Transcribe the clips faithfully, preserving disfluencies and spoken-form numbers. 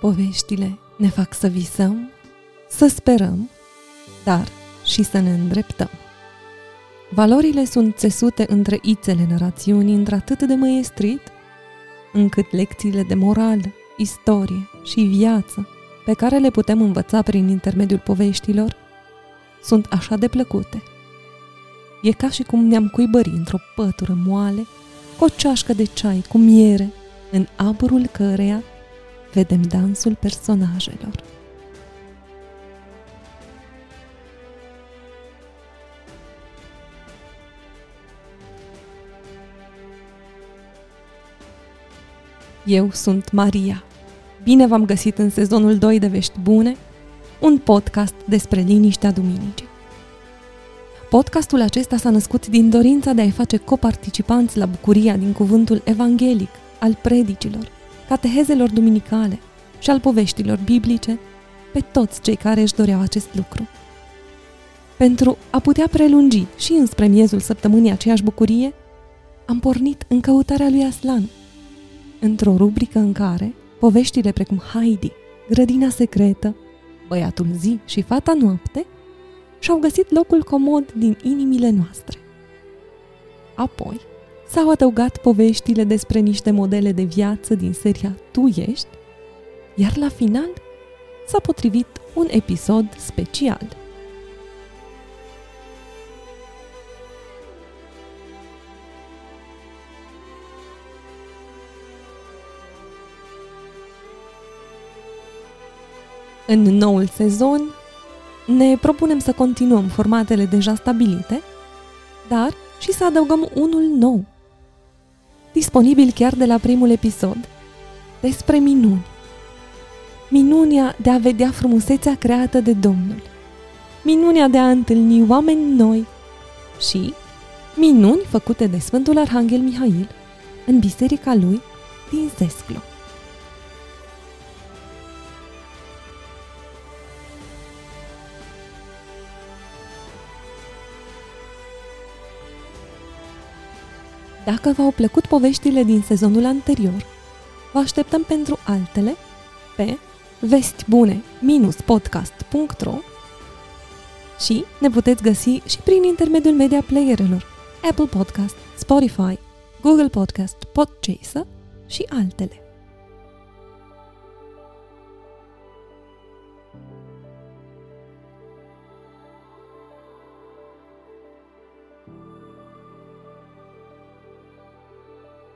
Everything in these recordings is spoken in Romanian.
Poveștile ne fac să visăm, să sperăm, dar și să ne îndreptăm. Valorile sunt țesute între ițele narațiunii într-atât de măiestrit, încât lecțiile de morală, istorie și viață pe care le putem învăța prin intermediul poveștilor sunt așa de plăcute. E ca și cum ne-am cuibări într-o pătură moale cu o ceașcă de ceai cu miere, în aburul căreia vedem dansul personajelor. Eu sunt Maria. Bine v-am găsit în sezonul doi de Vești Bune, un podcast despre liniștea duminicii. Podcastul acesta s-a născut din dorința de a-i face coparticipanți la bucuria din cuvântul evanghelic, al predicilor, catehezelor duminicale și al poveștilor biblice pe toți cei care își doreau acest lucru. Pentru a putea prelungi și înspre miezul săptămânii aceeași bucurie, am pornit în căutarea lui Aslan, într-o rubrică în care poveștile precum Heidi, Grădina Secretă, Băiatul Zi și Fata Noapte și-au găsit locul comod din inimile noastre. Apoi s-au adăugat poveștile despre niște modele de viață din seria Tu Ești, iar la final s-a potrivit un episod special. În noul sezon ne propunem să continuăm formatele deja stabilite, dar și să adăugăm unul nou, disponibil chiar de la primul episod, despre minuni. Minunea de a vedea frumusețea creată de Domnul, minunea de a întâlni oameni noi și minuni făcute de Sfântul Arhanghel Mihail în biserica lui din Zesclo. Dacă v-au plăcut poveștile din sezonul anterior, vă așteptăm pentru altele pe vestibune dash podcast punct ro și ne puteți găsi și prin intermediul media playerelor Apple Podcast, Spotify, Google Podcast, Podchaser și altele.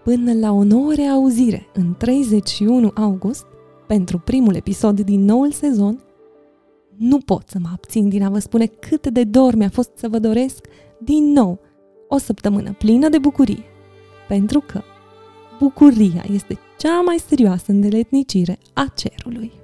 Până la o nouă reauzire în treizeci și unu august, pentru primul episod din noul sezon, nu pot să mă abțin din a vă spune cât de dor mi-a fost să vă doresc din nou o săptămână plină de bucurie, pentru că bucuria este cea mai serioasă îndeletnicire a cerului.